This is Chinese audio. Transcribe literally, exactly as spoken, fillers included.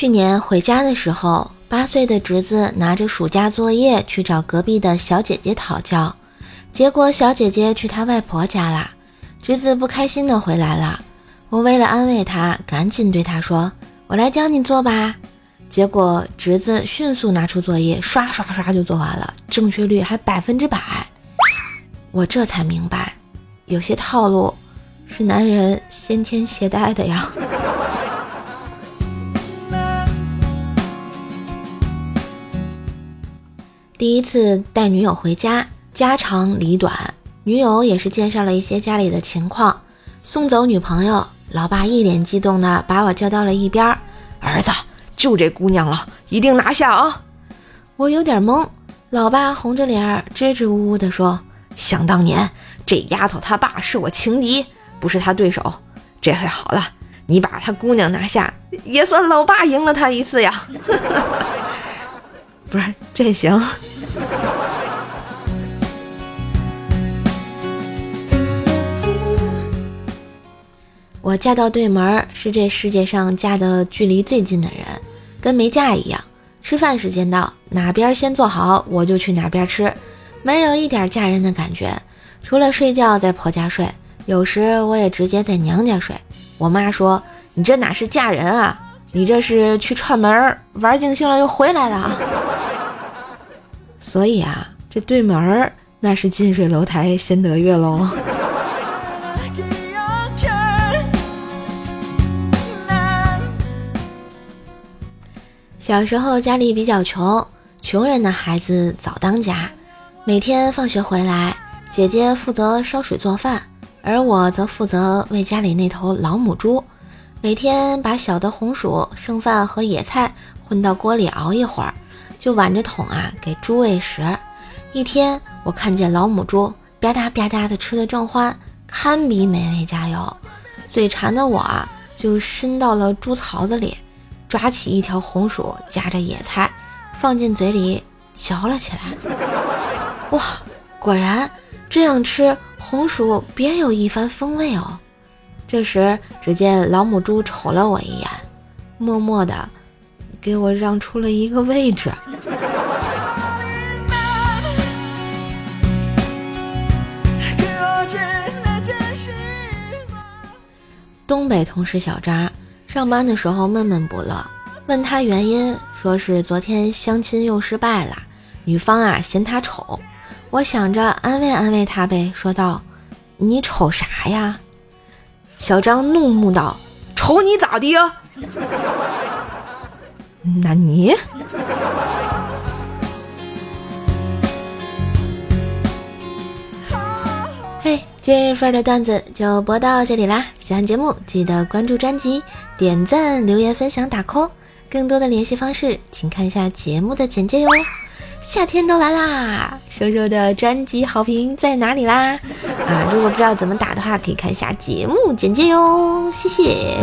去年回家的时候，八岁的侄子拿着暑假作业去找隔壁的小姐姐讨教，结果小姐姐去她外婆家啦。侄子不开心的回来了，我为了安慰他，赶紧对他说：“我来教你做吧。”结果侄子迅速拿出作业，刷刷刷就做完了，正确率还百分之百。我这才明白，有些套路是男人先天携带的呀。第一次带女友回家，家长里短，女友也是介绍了一些家里的情况。送走女朋友，老爸一脸激动的把我叫到了一边：“儿子，就这姑娘了，一定拿下啊！”我有点懵，老爸红着脸支支吾吾地说：“想当年，这丫头她爸是我情敌，不是她对手。这回好了，你把她姑娘拿下，也算老爸赢了她一次呀。”不是，这行。我嫁到对门，是这世界上嫁的距离最近的人，跟没嫁一样。吃饭时间到，哪边先做好我就去哪边吃，没有一点嫁人的感觉。除了睡觉在婆家睡，有时我也直接在娘家睡。我妈说：“你这哪是嫁人啊，你这是去串门玩尽兴了又回来了。”所以啊，这对门那是近水楼台先得月喽。小时候家里比较穷，穷人的孩子早当家。每天放学回来，姐姐负责烧水做饭，而我则负责喂家里那头老母猪。每天把小的红薯、剩饭和野菜混到锅里熬一会儿，就挽着桶啊给猪喂食。一天，我看见老母猪吧嗒吧嗒的吃得正欢，堪比美味佳肴。嘴馋的我啊，就伸到了猪槽子里，抓起一条红薯夹着野菜放进嘴里嚼了起来。哇，果然这样吃红薯别有一番风味哦。这时只见老母猪瞅了我一眼，默默地给我让出了一个位置。东北同事小张上班的时候闷闷不乐，问他原因，说是昨天相亲又失败了，女方啊嫌他丑。我想着安慰安慰他呗，说道：“你丑啥呀？”小张怒目道：“丑你咋的呀？”那你？嘿，今日份的段子就播到这里啦！喜欢节目记得关注专辑。点赞、留言、分享、打 call， 更多的联系方式，请看一下节目的简介哟。夏天都来啦，瘦瘦的专辑好评在哪里啦？啊，如果不知道怎么打的话，可以看一下节目简介哟。谢谢。